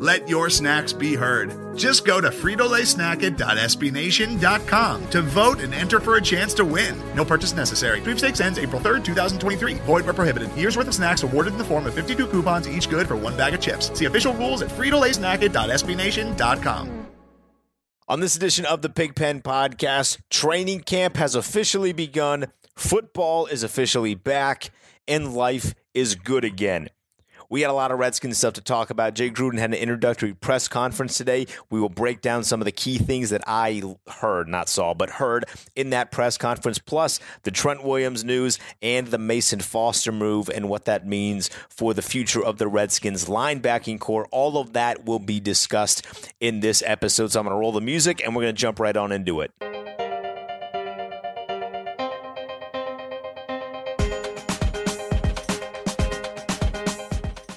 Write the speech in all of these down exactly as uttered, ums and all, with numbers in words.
Let your snacks be heard. Just go to Frito Lay Snack It dot S B Nation dot com to vote and enter for a chance to win. No purchase necessary. Sweepstakes ends April third, twenty twenty-three. Void where prohibited. Year's worth of snacks awarded in the form of fifty-two coupons, each good for one bag of chips. See official rules at Frito Lay Snack It dot S B Nation dot com. On this edition of the Pigpen Podcast, training camp has officially begun. Football is officially back, and life is good again. We had a lot of Redskins stuff to talk about. Jay Gruden had an introductory press conference today. We will break down some of the key things that I heard, not saw, but heard in that press conference, plus the Trent Williams news and the Mason Foster move and what that means for the future of the Redskins linebacking core. All of that will be discussed in this episode. So I'm going to roll the music, and we're going to jump right on into it.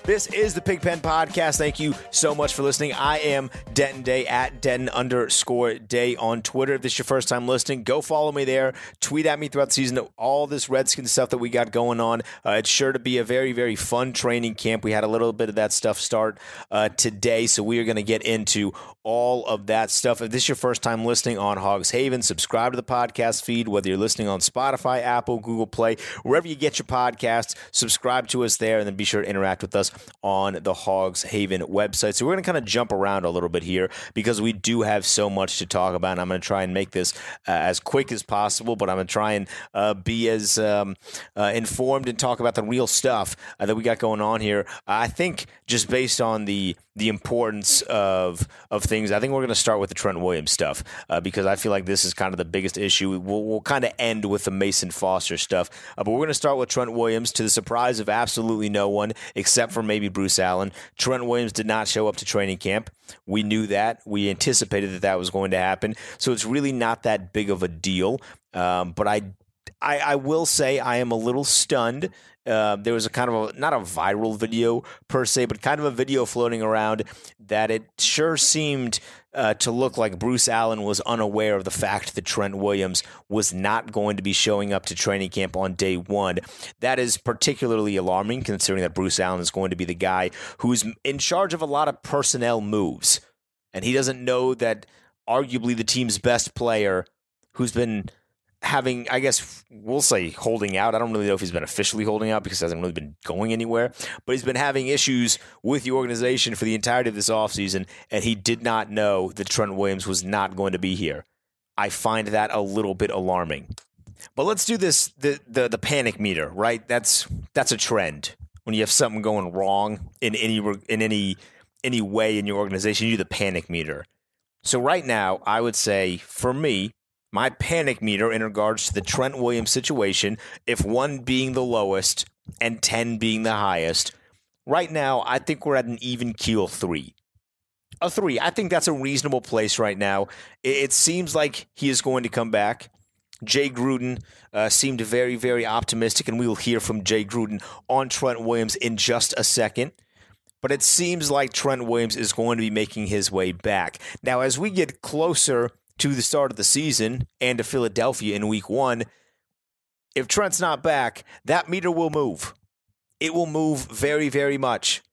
This is the Pigpen Podcast. Thank you so much for listening. I am Denton Day at Denton underscore Day on Twitter. If this is your first time listening, go follow me there. Tweet at me throughout the season. All this Redskins stuff that we got going on. Uh, it's sure to be a very, very fun training camp. We had a little bit of that stuff start uh, today, so we are going to get into all of that stuff. If this is your first time listening on Hogs Haven, subscribe to the podcast feed, whether you're listening on Spotify, Apple, Google Play, wherever you get your podcasts, subscribe to us there, and then be sure to interact with us on the Hogs Haven website. So we're going to kind of jump around a little bit here because we do have so much to talk about, and I'm going to try and make this uh, as quick as possible, but I'm going to try and uh, be as um, uh, informed and talk about the real stuff uh, that we got going on here. I think just based on the the importance of of things, I think we're going to start with the Trent Williams stuff uh, because I feel like this is kind of the biggest issue. We'll, we'll kind of end with the Mason Foster stuff, uh, but we're going to start with Trent Williams. To the surprise of absolutely no one except for maybe Bruce Allen, Trent Williams did not show up to training camp. We knew that. We anticipated that that was going to happen. So it's really not that big of a deal. Um, but I, I, I will say I am a little stunned. Uh, there was a kind of a, not a viral video per se, but kind of a video floating around that it sure seemed uh, to look like Bruce Allen was unaware of the fact that Trent Williams was not going to be showing up to training camp on day one. That is particularly alarming considering that Bruce Allen is going to be the guy who's in charge of a lot of personnel moves. And he doesn't know that arguably the team's best player, who's been having, I guess we'll say holding out. I don't really know if he's been officially holding out because he hasn't really been going anywhere, but he's been having issues with the organization for the entirety of this offseason, and he did not know that Trent Williams was not going to be here. I find that a little bit alarming. But let's do this, the the, the panic meter, right? That's that's a trend. When you have something going wrong in any in any any way in your organization, you do the panic meter. So right now, I would say for me, my panic meter in regards to the Trent Williams situation, if one being the lowest and ten being the highest, right now I think we're at an even keel three. A three. I think that's a reasonable place right now. It seems like he is going to come back. Jay Gruden uh, seemed very, very optimistic, and we will hear from Jay Gruden on Trent Williams in just a second. But it seems like Trent Williams is going to be making his way back. Now, as we get closer to the start of the season and to Philadelphia in week one, if Trent's not back, that meter will move. It will move very, very much.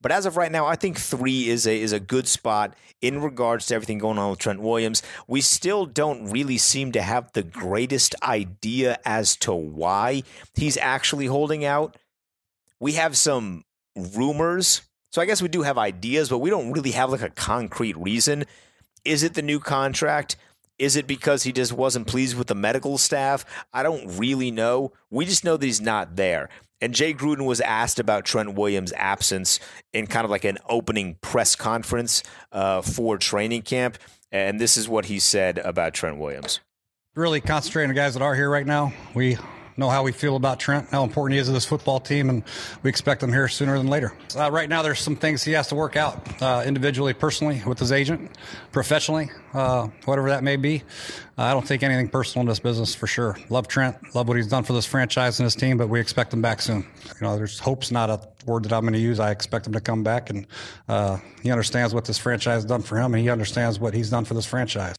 But as of right now, I think three is a is a good spot in regards to everything going on with Trent Williams. We still don't really seem to have the greatest idea as to why he's actually holding out. We have some rumors So I guess we do have ideas, but we don't really have like a concrete reason. Is it the new contract? Is it because he just wasn't pleased with the medical staff? I don't really know. We just know that he's not there. And Jay Gruden was asked about Trent Williams' absence in kind of like an opening press conference uh, for training camp. And this is what he said about Trent Williams. Really concentrating on the guys that are here right now. We know how we feel about Trent, how important he is to this football team, and we expect him here sooner than later. Uh, right now, there's some things he has to work out uh, individually, personally, with his agent, professionally, uh, whatever that may be. Uh, I don't think anything personal in this business for sure. Love Trent, love what he's done for this franchise and his team, but we expect him back soon. You know, there's hope's not a word that I'm going to use. I expect him to come back, and uh, he understands what this franchise has done for him, and he understands what he's done for this franchise.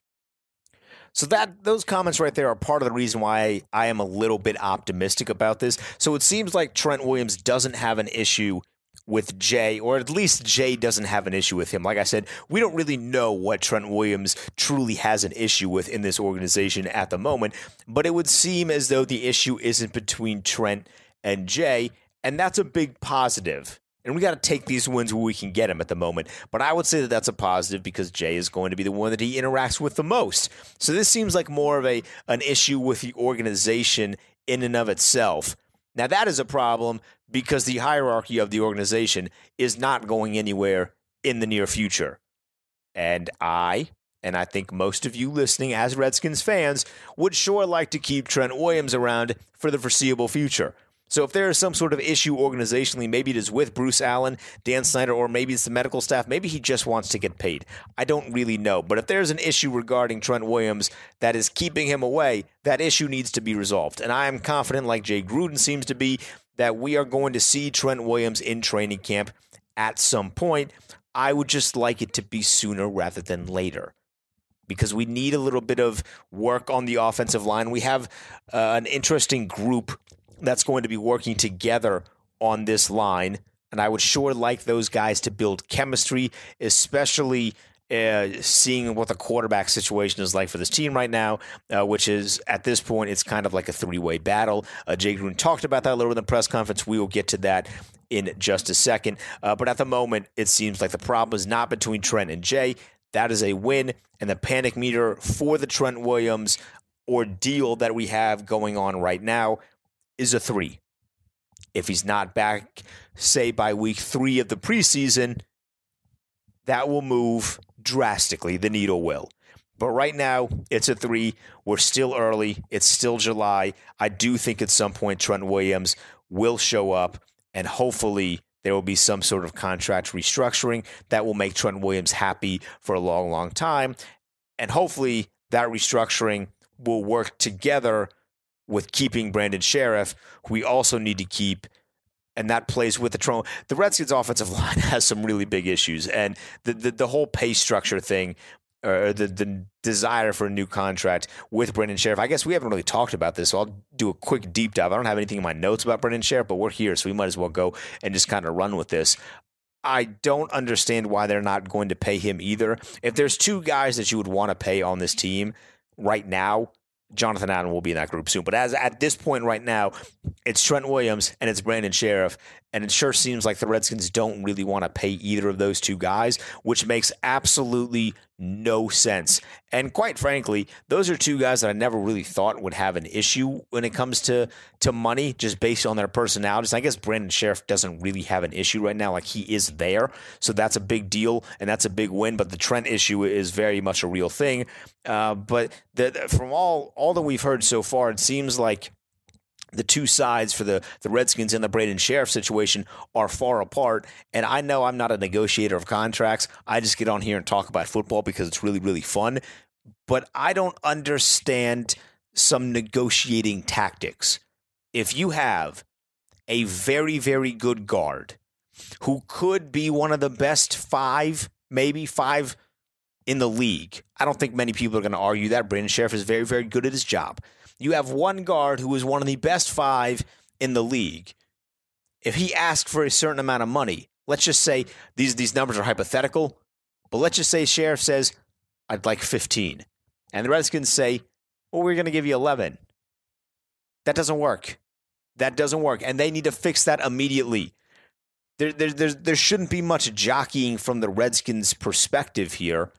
So that those comments right there are part of the reason why I am a little bit optimistic about this. So it seems like Trent Williams doesn't have an issue with Jay, or at least Jay doesn't have an issue with him. Like I said, we don't really know what Trent Williams truly has an issue with in this organization at the moment, but it would seem as though the issue isn't between Trent and Jay, and that's a big positive. And we got to take these wins where we can get them at the moment. But I would say that that's a positive because Jay is going to be the one that he interacts with the most. So this seems like more of a an issue with the organization in and of itself. Now, that is a problem because the hierarchy of the organization is not going anywhere in the near future. And I, and I think most of you listening as Redskins fans, would sure like to keep Trent Williams around for the foreseeable future. So if there is some sort of issue organizationally, maybe it is with Bruce Allen, Dan Snyder, or maybe it's the medical staff. Maybe he just wants to get paid. I don't really know. But if there's an issue regarding Trent Williams that is keeping him away, that issue needs to be resolved. And I am confident, like Jay Gruden seems to be, that we are going to see Trent Williams in training camp at some point. I would just like it to be sooner rather than later, because we need a little bit of work on the offensive line. We have uh, an interesting group that's going to be working together on this line. And I would sure like those guys to build chemistry, especially uh, seeing what the quarterback situation is like for this team right now, uh, which is at this point, it's kind of like a three-way battle. Uh, Jay Gruden talked about that a little in the press conference. We will get to that in just a second. Uh, but at the moment, it seems like the problem is not between Trent and Jay. That is a win. And the panic meter for the Trent Williams ordeal that we have going on right now is a three. If he's not back, say, by week three of the preseason, that will move drastically. The needle will. But right now, it's a three. We're still early. It's still July. I do think at some point Trent Williams will show up, and hopefully there will be some sort of contract restructuring that will make Trent Williams happy for a long, long time. And hopefully that restructuring will work together with keeping Brandon Scherff, who we also need to keep, and that plays with the Toronto. The Redskins' offensive line has some really big issues, and the the, the whole pay structure thing, or the, the desire for a new contract with Brandon Scherff. I guess we haven't really talked about this, so I'll do a quick deep dive. I don't have anything in my notes about Brandon Scherff, but we're here, so we might as well go and just kind of run with this. I don't understand why they're not going to pay him either. If there's two guys that you would want to pay on this team right now, Jonathan Allen will be in that group soon. But as at this point right now, it's Trent Williams and it's Brandon Scherff, and it sure seems like the Redskins don't really want to pay either of those two guys, which makes absolutely no sense. And quite frankly, those are two guys that I never really thought would have an issue when it comes to, to money, just based on their personalities. I guess Brandon Scherff doesn't really have an issue right now. Like, he is there, so that's a big deal, and that's a big win. But the Trent issue is very much a real thing. Uh, but the, the, from all, all that we've heard so far, it seems like the two sides for the, the Redskins and the Brandon Scherff situation are far apart. And I know I'm not a negotiator of contracts. I just get on here and talk about football because it's really, really fun. But I don't understand some negotiating tactics. If you have a very, very good guard who could be one of the best five, maybe five in the league, I don't think many people are going to argue that. Brandon Scherff is very, very good at his job. You have one guard who is one of the best five in the league. If he asks for a certain amount of money, let's just say these, these numbers are hypothetical, but let's just say Scherff says, I'd like fifteen. And the Redskins say, well, we're going to give you eleven. That doesn't work. That doesn't work. And they need to fix that immediately. there, there, there's, there shouldn't be much jockeying from the Redskins' perspective here,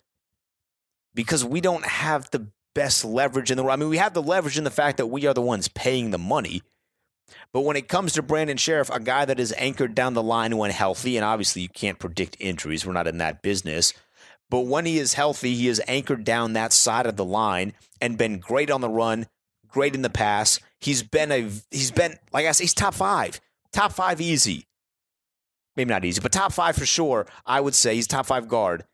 because we don't have the best leverage in the world. I mean, we have the leverage in the fact that we are the ones paying the money. But when it comes to Brandon Scherff, a guy that is anchored down the line when healthy, and obviously you can't predict injuries, we're not in that business, but when he is healthy, he is anchored down that side of the line and been great on the run, great in the pass. He's been, a he's been like I said, he's top five. Top five easy. Maybe not easy, but top five for sure, I would say. He's top five guard.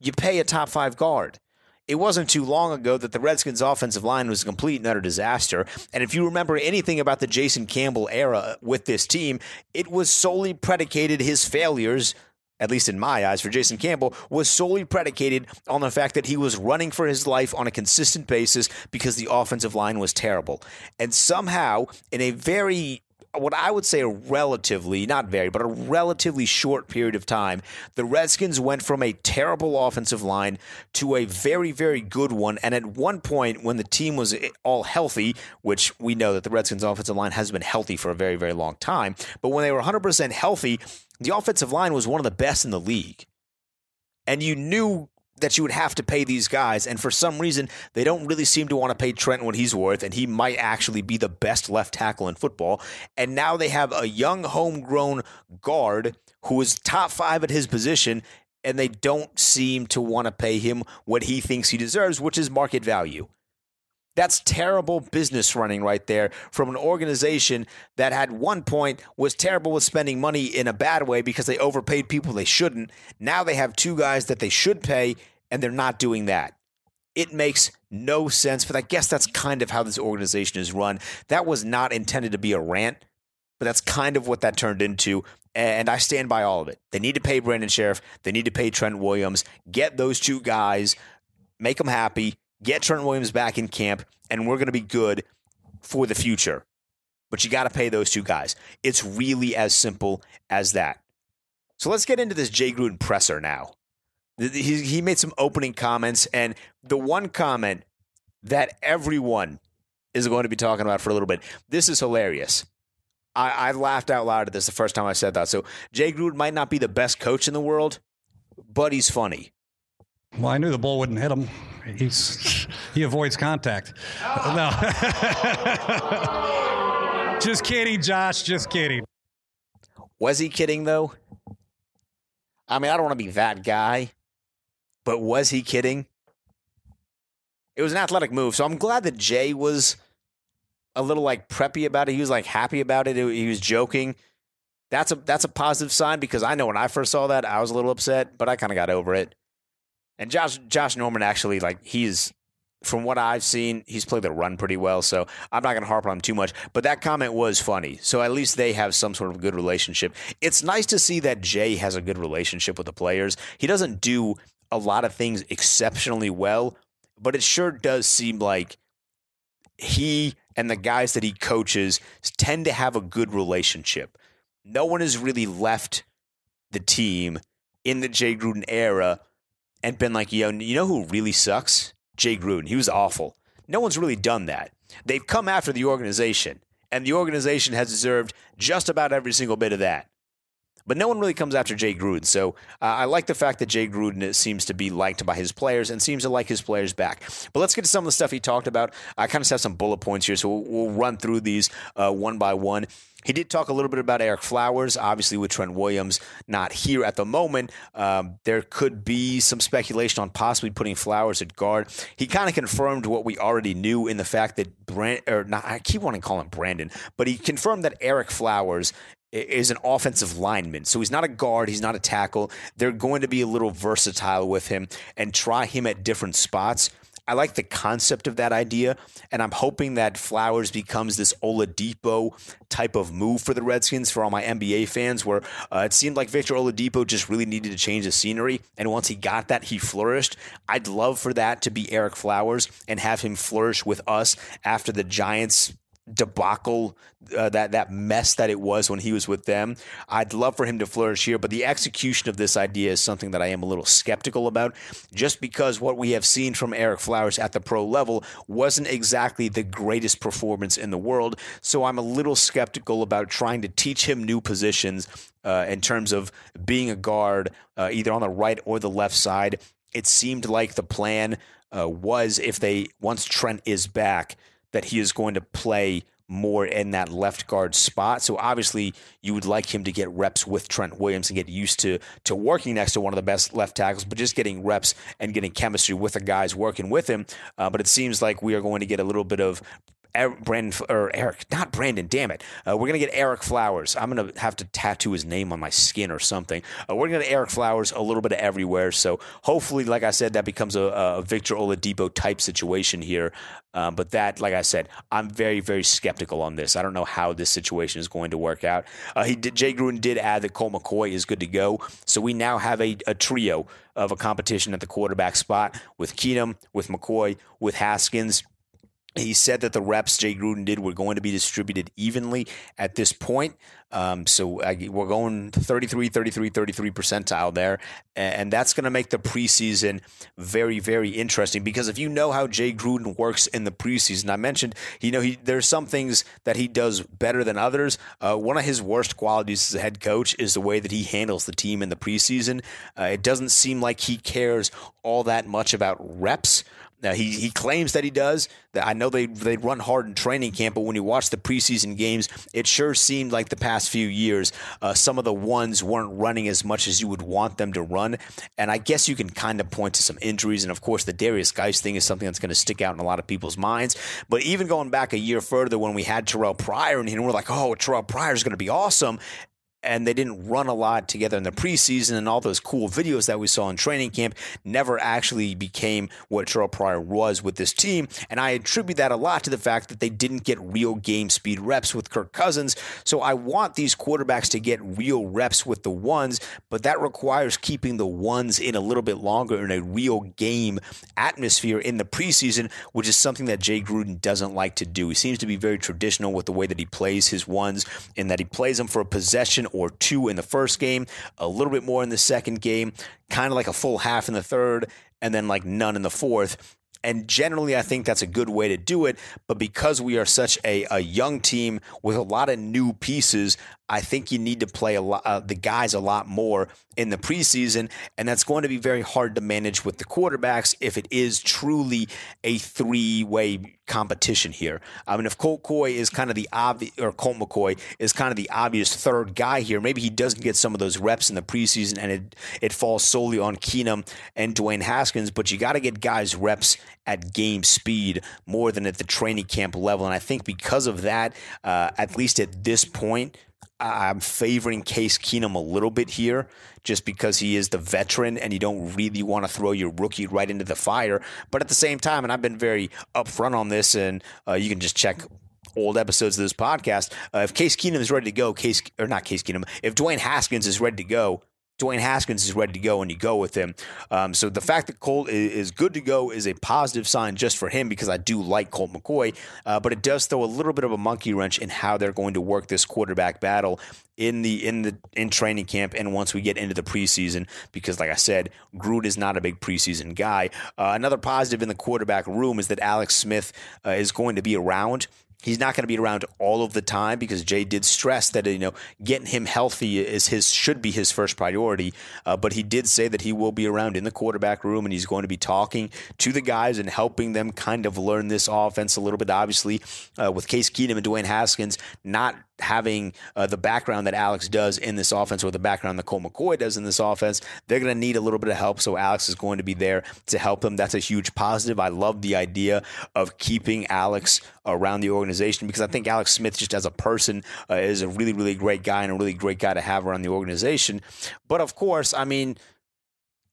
You pay a top five guard. It wasn't too long ago that the Redskins' offensive line was a complete and utter disaster. And if you remember anything about the Jason Campbell era with this team, it was solely predicated, his failures, at least in my eyes for Jason Campbell, was solely predicated on the fact that he was running for his life on a consistent basis because the offensive line was terrible. And somehow, in a very, what I would say a relatively, not very, but a relatively short period of time, the Redskins went from a terrible offensive line to a very, very good one. And at one point when the team was all healthy, which we know that the Redskins offensive line has been healthy for a very, very long time, but when they were one hundred percent healthy, the offensive line was one of the best in the league. And you knew that you would have to pay these guys, and for some reason, they don't really seem to want to pay Trent what he's worth, and he might actually be the best left tackle in football. And now they have a young homegrown guard who is top five at his position, and they don't seem to want to pay him what he thinks he deserves, which is market value. That's terrible business running right there from an organization that at one point was terrible with spending money in a bad way because they overpaid people they shouldn't. Now they have two guys that they should pay, and they're not doing that. It makes no sense, but I guess that's kind of how this organization is run. That was not intended to be a rant, but that's kind of what that turned into, and I stand by all of it. They need to pay Brandon Scherff. They need to pay Trent Williams. Get those two guys. Make them happy. Get Trent Williams back in camp, and we're going to be good for the future. But you got to pay those two guys. It's really as simple as that. So let's get into this Jay Gruden presser now. He, he made some opening comments, and the one comment that everyone is going to be talking about for a little bit, this is hilarious. I, I laughed out loud at this the first time I said that. So Jay Gruden might not be the best coach in the world, but he's funny. Well, I knew the ball wouldn't hit him. He's he avoids contact. No, just kidding, Josh. Just kidding. Was he kidding though? I mean, I don't want to be that guy, but was he kidding? It was an athletic move, so I'm glad that Jay was a little like preppy about it. He was like happy about it. He was joking. That's a that's a positive sign, because I know when I first saw that, I was a little upset, but I kind of got over it. And Josh Josh Norman actually, like, he's, from what I've seen, he's played the run pretty well, so I'm not going to harp on him too much. But that comment was funny, so at least they have some sort of good relationship. It's nice to see that Jay has a good relationship with the players. He doesn't do a lot of things exceptionally well, but it sure does seem like he and the guys that he coaches tend to have a good relationship. No one has really left the team in the Jay Gruden era and been like, yo, you know who really sucks? Jay Gruden. He was awful. No one's really done that. They've come after the organization, and the organization has deserved just about every single bit of that. But no one really comes after Jay Gruden. So uh, I like the fact that Jay Gruden seems to be liked by his players and seems to like his players back. But let's get to some of the stuff he talked about. I kind of have some bullet points here, so we'll, we'll run through these uh, one by one. He did talk a little bit about Eric Flowers, obviously with Trent Williams not here at the moment. Um, there could be some speculation on possibly putting Flowers at guard. He kind of confirmed what we already knew in the fact that Brandon, or not, I keep wanting to call him Brandon, but he confirmed that Eric Flowers is an offensive lineman. So he's not a guard. He's not a tackle. They're going to be a little versatile with him and try him at different spots. I like the concept of that idea, and I'm hoping that Flowers becomes this Oladipo type of move for the Redskins, for all my N B A fans, where uh, it seemed like Victor Oladipo just really needed to change the scenery, and once he got that, he flourished. I'd love for that to be Eric Flowers and have him flourish with us after the Giants debacle, uh, that that mess that it was when he was with them. I'd love for him to flourish here, but the execution of this idea is something that I am a little skeptical about, just because what we have seen from Eric Flowers at the pro level wasn't exactly the greatest performance in the world. So I'm a little skeptical about trying to teach him new positions uh, in terms of being a guard, uh, either on the right or the left side. It seemed like the plan uh, was, if they once Trent is back, that he is going to play more in that left guard spot. So obviously you would like him to get reps with Trent Williams and get used to to working next to one of the best left tackles, but just getting reps and getting chemistry with the guys working with him. Uh, but it seems like we are going to get a little bit of Brandon or Eric, not Brandon, damn it. Uh, we're going to get Eric Flowers. I'm going to have to tattoo his name on my skin or something. Uh, we're going to get Eric Flowers a little bit of everywhere. So hopefully, like I said, that becomes a, a Victor Oladipo type situation here. Um, but that, like I said, I'm very, very skeptical on this. I don't know how this situation is going to work out. Uh, he did, Jay Gruden did add that Colt McCoy is good to go. So we now have a, a trio of a competition at the quarterback spot with Keenum, with McCoy, with Haskins. He said that the reps Jay Gruden did were going to be distributed evenly at this point. Um, so I, we're going thirty-three, thirty-three, thirty-three percentile there. And that's going to make the preseason very, very interesting, because if you know how Jay Gruden works in the preseason, I mentioned, you know, he, there's some things that he does better than others. Uh, one of his worst qualities as a head coach is the way that he handles the team in the preseason. Uh, it doesn't seem like he cares all that much about reps. Now, he, he claims that he does. I know they they run hard in training camp, but when you watch the preseason games, it sure seemed like the past few years, uh, some of the ones weren't running as much as you would want them to run. And I guess you can kind of point to some injuries. And, of course, the Darius Geist thing is something that's going to stick out in a lot of people's minds. But even going back a year further when we had Terrell Pryor in here, and we're like, oh, Terrell Pryor is going to be awesome. And they didn't run a lot together in the preseason, and all those cool videos that we saw in training camp never actually became what Terrell Pryor was with this team. And I attribute that a lot to the fact that they didn't get real game speed reps with Kirk Cousins. So I want these quarterbacks to get real reps with the ones, but that requires keeping the ones in a little bit longer in a real game atmosphere in the preseason, which is something that Jay Gruden doesn't like to do. He seems to be very traditional with the way that he plays his ones, and that he plays them for a possession or two in the first game, a little bit more in the second game, kind of like a full half in the third, and then like none in the fourth. And generally, I think that's a good way to do it. But because we are such a, a young team with a lot of new pieces, I think you need to play a lot, uh, the guys a lot more in the preseason. And that's going to be very hard to manage with the quarterbacks if it is truly a three-way competition here. I mean, if Colt McCoy is kind of the obvious, or Colt McCoy is kind of the obvious third guy here, maybe he doesn't get some of those reps in the preseason, and it it falls solely on Keenum and Dwayne Haskins. But you got to get guys reps at game speed more than at the training camp level, and I think because of that, uh, at least at this point, I'm favoring Case Keenum a little bit here, just because he is the veteran and you don't really want to throw your rookie right into the fire. But at the same time, and I've been very upfront on this, and uh, you can just check old episodes of this podcast. Uh, if Case Keenum is ready to go, Case or not Case Keenum, if Dwayne Haskins is ready to go, Dwayne Haskins is ready to go, and you go with him. Um, so the fact that Colt is good to go is a positive sign just for him, because I do like Colt McCoy, uh, but it does throw a little bit of a monkey wrench in how they're going to work this quarterback battle in the in the in training camp and once we get into the preseason, because like I said, Gruden is not a big preseason guy. Uh, another positive in the quarterback room is that Alex Smith uh, is going to be around. He's not going to be around all of the time, because Jay did stress that, you know, getting him healthy is his should be his first priority. Uh, but he did say that he will be around in the quarterback room, and he's going to be talking to the guys and helping them kind of learn this offense a little bit. Obviously, uh, with Case Keenum and Dwayne Haskins not having uh, the background that Alex does in this offense, or the background that Colt McCoy does in this offense, they're going to need a little bit of help. So Alex is going to be there to help them. That's a huge positive. I love the idea of keeping Alex around the organization, because I think Alex Smith, just as a person, uh, is a really, really great guy and a really great guy to have around the organization. But of course, I mean,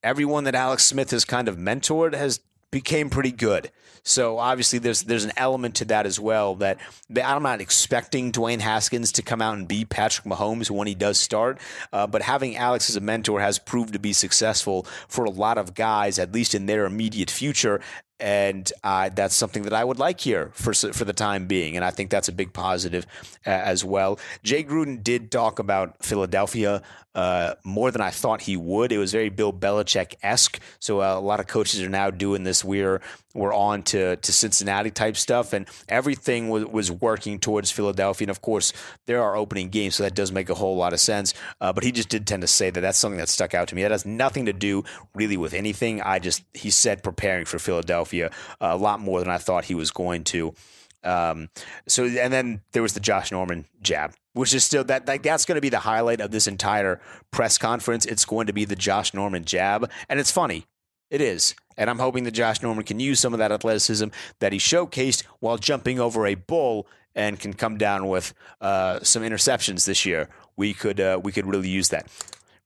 everyone that Alex Smith has kind of mentored has became pretty good. So obviously there's there's an element to that as well, that I'm not expecting Dwayne Haskins to come out and be Patrick Mahomes when he does start, uh, but having Alex as a mentor has proved to be successful for a lot of guys, at least in their immediate future. And uh, that's something that I would like here for for the time being. And I think that's a big positive uh, as well. Jay Gruden did talk about Philadelphia uh, more than I thought he would. It was very Bill Belichick-esque. So uh, a lot of coaches are now doing this. We're we're on to, to Cincinnati type stuff. And everything was, was working towards Philadelphia. And, of course, there are opening games, so that does make a whole lot of sense. Uh, but he just did tend to say that that's something that stuck out to me. That has nothing to do really with anything. I just, he said preparing for Philadelphia. Uh, a lot more than I thought he was going to. Um, so, and then there was the Josh Norman jab, which is still that, that that's going to be the highlight of this entire press conference. It's going to be the Josh Norman jab. And it's funny. It is. And I'm hoping that Josh Norman can use some of that athleticism that he showcased while jumping over a bull and can come down with uh, some interceptions this year. We could, uh, we could really use that.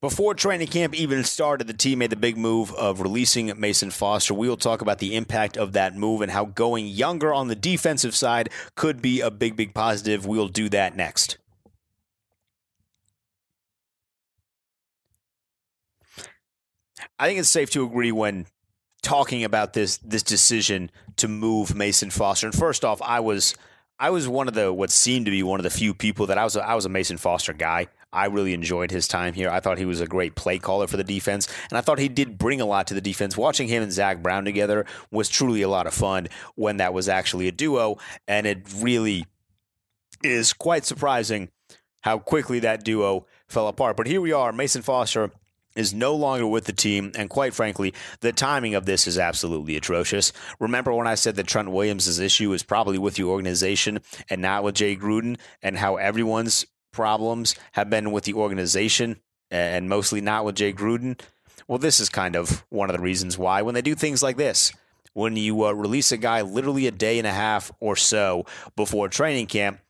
Before training camp even started, the team made the big move of releasing Mason Foster. We will talk about the impact of that move and how going younger on the defensive side could be a big, big positive. We'll do that next. I think it's safe to agree when talking about this this decision to move Mason Foster. And first off, I was I was one of the what seemed to be one of the few people that I was a, I was a Mason Foster guy. I really enjoyed his time here. I thought he was a great play caller for the defense, and I thought he did bring a lot to the defense. Watching him and Zach Brown together was truly a lot of fun when that was actually a duo, and it really is quite surprising how quickly that duo fell apart. But here we are. Mason Foster is no longer with the team, and quite frankly, the timing of this is absolutely atrocious. Remember when I said that Trent Williams' issue is probably with your organization and not with Jay Gruden, and how everyone's problems have been with the organization and mostly not with Jay Gruden? Well, this is kind of one of the reasons why, when they do things like this, when you uh, release a guy literally a day and a half or so before training camp,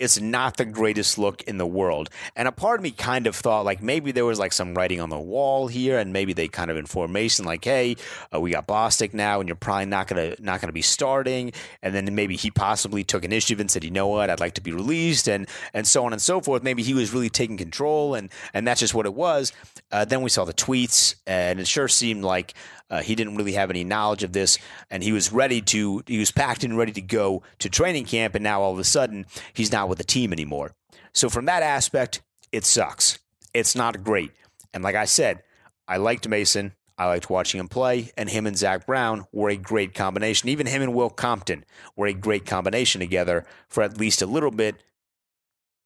it's not the greatest look in the world. And a part of me kind of thought, like, maybe there was like some writing on the wall here, and maybe they kind of informed Mason, like, hey, uh, we got Bostic now, and you're probably not gonna not gonna be starting. And then maybe he possibly took initiative and said, you know what, I'd like to be released, and and so on and so forth. Maybe he was really taking control, and and that's just what it was. Uh, then we saw the tweets, and it sure seemed like Uh, he didn't really have any knowledge of this, and he was ready to, he was packed and ready to go to training camp, and now all of a sudden, he's not with the team anymore. So from that aspect, it sucks. It's not great. And like I said, I liked Mason. I liked watching him play, and him and Zach Brown were a great combination. Even him and Will Compton were a great combination together for at least a little bit.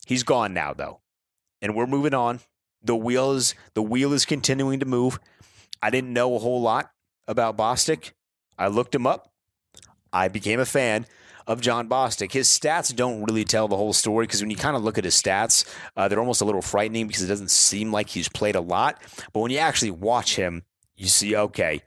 He's gone now, though, and we're moving on. The wheel is, the wheel is continuing to move. I didn't know a whole lot about Bostic. I looked him up. I became a fan of John Bostic. His stats don't really tell the whole story, because when you kind of look at his stats, uh, they're almost a little frightening, because it doesn't seem like he's played a lot. But when you actually watch him, you see, okay,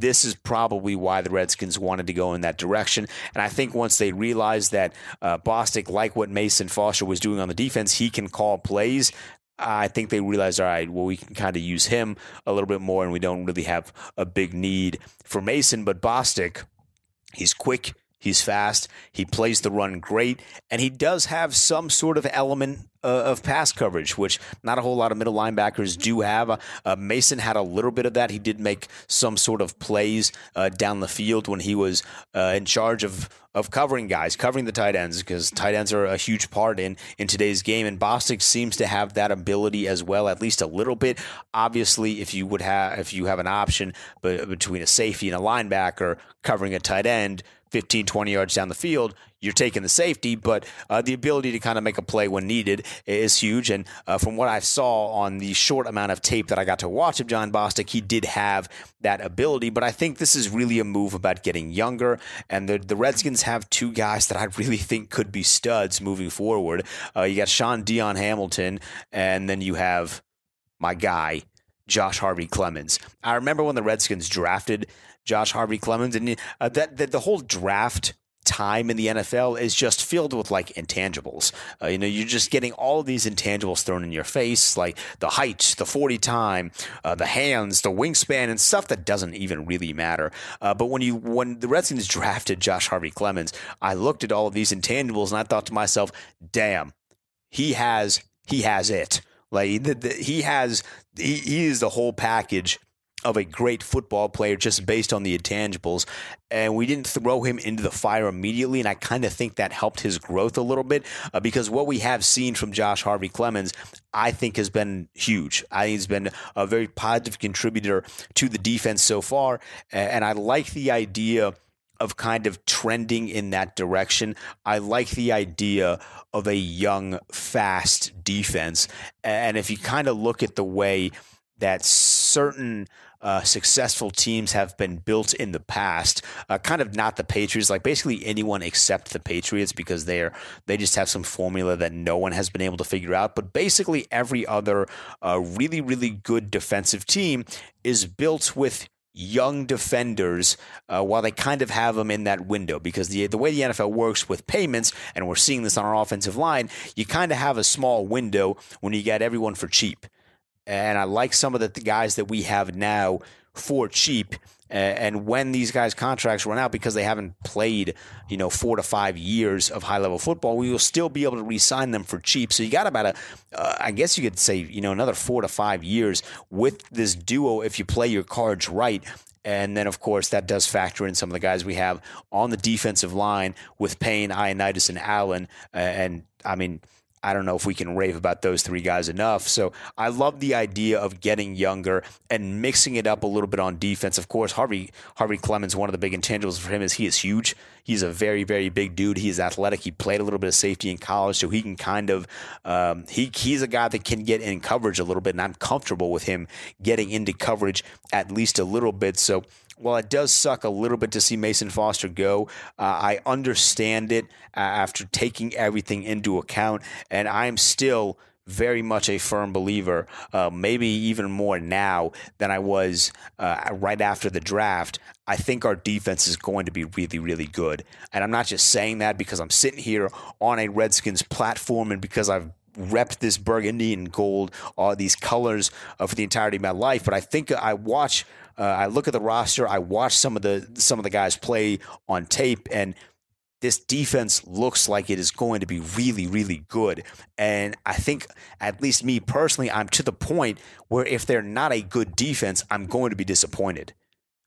this is probably why the Redskins wanted to go in that direction. And I think once they realized that uh, Bostic, like what Mason Foster was doing on the defense, he can call plays, I think they realized, all right, well, we can kind of use him a little bit more, and we don't really have a big need for Mason. But Bostic, he's quick, he's fast, he plays the run great, and he does have some sort of element uh, of pass coverage, which not a whole lot of middle linebackers do have. Uh, Mason had a little bit of that. He did make some sort of plays uh, down the field when he was uh, in charge of of covering guys, covering the tight ends, because tight ends are a huge part in, in today's game. And Bostic seems to have that ability as well, at least a little bit. Obviously, if you would have, if you have an option but between a safety and a linebacker covering a tight end fifteen, twenty yards down the field, you're taking the safety, but uh, the ability to kind of make a play when needed is huge. And uh, from what I saw on the short amount of tape that I got to watch of John Bostic, he did have that ability. But I think this is really a move about getting younger. And the, the Redskins have two guys that I really think could be studs moving forward. Uh, you got Sean Dion Hamilton, and then you have my guy, Josh Harvey Clemens. I remember when the Redskins drafted Josh Harvey Clemens, and uh, that, that the whole draft time in the N F L is just filled with like intangibles. Uh, you know, you're just getting all of these intangibles thrown in your face, like the height, the forty time, uh, the hands, the wingspan, and stuff that doesn't even really matter. Uh, but when you when the Redskins drafted Josh Harvey Clemens, I looked at all of these intangibles and I thought to myself, "Damn, he has he has it. Like the, the, he has he, he is the whole package of a great football player just based on the intangibles. And we didn't throw him into the fire immediately, and I kind of think that helped his growth a little bit uh, because what we have seen from Josh Harvey Clemens, I think, has been huge. I think he's been a very positive contributor to the defense so far, and I like the idea of kind of trending in that direction. I like the idea of a young, fast defense, and if you kind of look at the way that certain uh, successful teams have been built in the past, uh, kind of not the Patriots, like basically anyone except the Patriots, because they are they just have some formula that no one has been able to figure out. But basically every other uh, really, really good defensive team is built with young defenders uh, while they kind of have them in that window, because the the way the N F L works with payments, and we're seeing this on our offensive line, you kind of have a small window when you get everyone for cheap. And I like some of the guys that we have now for cheap. And when these guys' contracts run out, because they haven't played, you know, four to five years of high-level football, we will still be able to re-sign them for cheap. So you got about a, uh, I guess you could say, you know, another four to five years with this duo if you play your cards right. And then, of course, that does factor in some of the guys we have on the defensive line with Payne, Ioannidis, and Allen. Uh, and, I mean, I don't know if we can rave about those three guys enough. So I love the idea of getting younger and mixing it up a little bit on defense. Of course, Harvey Harvey Clemens, one of the big intangibles for him is he is huge. He's a very, very big dude. He is athletic. He played a little bit of safety in college, so he can kind of um, – he he's a guy that can get in coverage a little bit, and I'm comfortable with him getting into coverage at least a little bit. So while it does suck a little bit to see Mason Foster go, uh, I understand it uh, after taking everything into account, and I'm still very much a firm believer, uh, maybe even more now than I was uh, right after the draft. I think our defense is going to be really, really good. And I'm not just saying that because I'm sitting here on a Redskins platform and because I've repped this burgundy and gold, all these colors uh, for the entirety of my life. But I think I watch, uh, I look at the roster, I watch some of the some of the guys play on tape, and this defense looks like it is going to be really, really good. And I think, at least me personally, I'm to the point where if they're not a good defense, I'm going to be disappointed.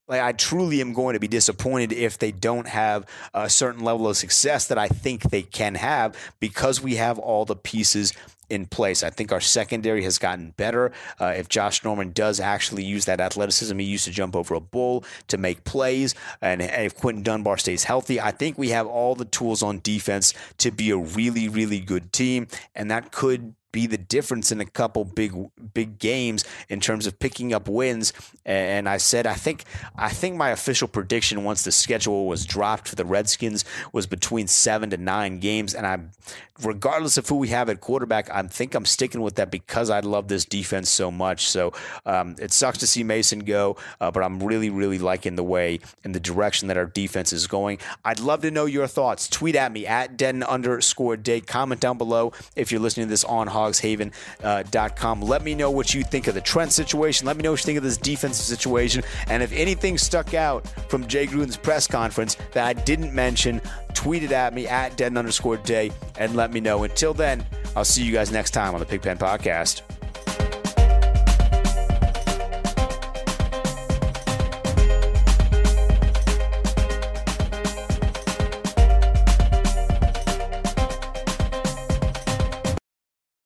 Like, I truly am going to be disappointed if they don't have a certain level of success that I think they can have, because we have all the pieces in place. I think our secondary has gotten better. Uh, if Josh Norman does actually use that athleticism, he used to jump over a bull to make plays, and, and if Quentin Dunbar stays healthy, I think we have all the tools on defense to be a really, really good team, and that could be the difference in a couple big big games in terms of picking up wins. And I said, I think I think my official prediction once the schedule was dropped for the Redskins was between seven to nine games. And I'm, regardless of who we have at quarterback, I think I'm sticking with that because I love this defense so much. So um, it sucks to see Mason go, uh, but I'm really, really liking the way and the direction that our defense is going. I'd love to know your thoughts. Tweet at me at Denton underscore Day. Comment down below if you're listening to this on Hogs Haven dot com. Let me know what you think of the Trent situation. Let me know what you think of this defensive situation. And if anything stuck out from Jay Gruden's press conference that I didn't mention, tweet it at me at Denton underscore Day and let me know. Until then, I'll see you guys next time on the Pigpen Podcast.